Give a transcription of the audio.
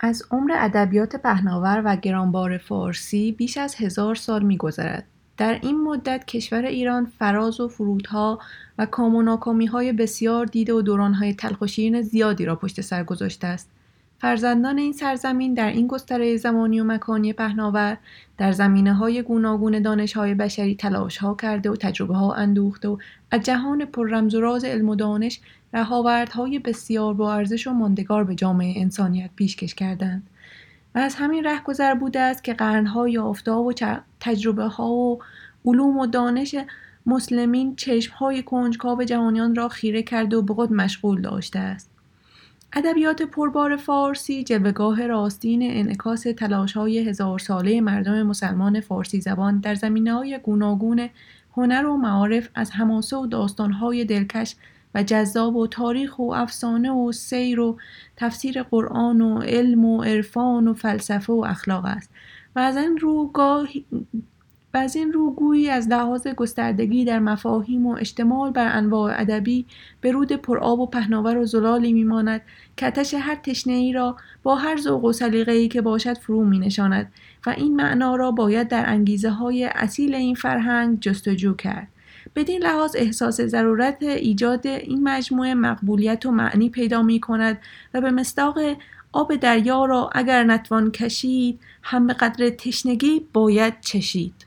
از عمر ادبیات پهناور و گرانبار فارسی بیش از 1000 سال می‌گذرد. در این مدت کشور ایران فراز و فرودها و کام و ناکامی‌های بسیار دیده و دوران‌های تلخ و شیرین زیادی را پشت سر گذاشته است. فرزندان این سرزمین در این گستره زمانی و مکانی پهناور در زمینه‌های گوناگون دانش‌های بشری تلاش‌ها کرده و تجربه‌ها اندوخته و از جهان پر رمز و راز علم و دانش رهاوردهای بسیار با ارزش و ماندگار به جامعه انسانیت پیشکش کردند. و از همین رهگذر بوده است که قرن‌ها یافته‌ها و تجربه‌ها و علوم و دانش مسلمین چشم‌های کنجکاو جهانیان را خیره کرده و به خود مشغول داشته است. ادبیات پربار فارسی جلوه‌گاه راستین انعکاس تلاش‌های 1000 ساله مردم مسلمان فارسی زبان در زمینه‌های گوناگون هنر و معارف از حماسه و داستان‌های دلکش و جذاب و تاریخ و افسانه و سیر و تفسیر قرآن و علم و عرفان و فلسفه و اخلاق است و از این رو گویی از لحاظ گستردگی در مفاهیم و اشتمال بر انواع ادبی به رود پرآب و پهناور و زلالی میماند که آتش هر تشنه‌ای را با هر ذوق و سلیقه‌ای که باشد فرو مینشاند و این معنا را باید در انگیزه‌های اصیل این فرهنگ جستجو کرد. بدین لحاظ احساس ضرورت ایجاد این مجموعه مقبولیت و معنی پیدا می کند و به مصداق آب دریا را اگر نتوان کشید هم به قدر تشنگی باید چشید.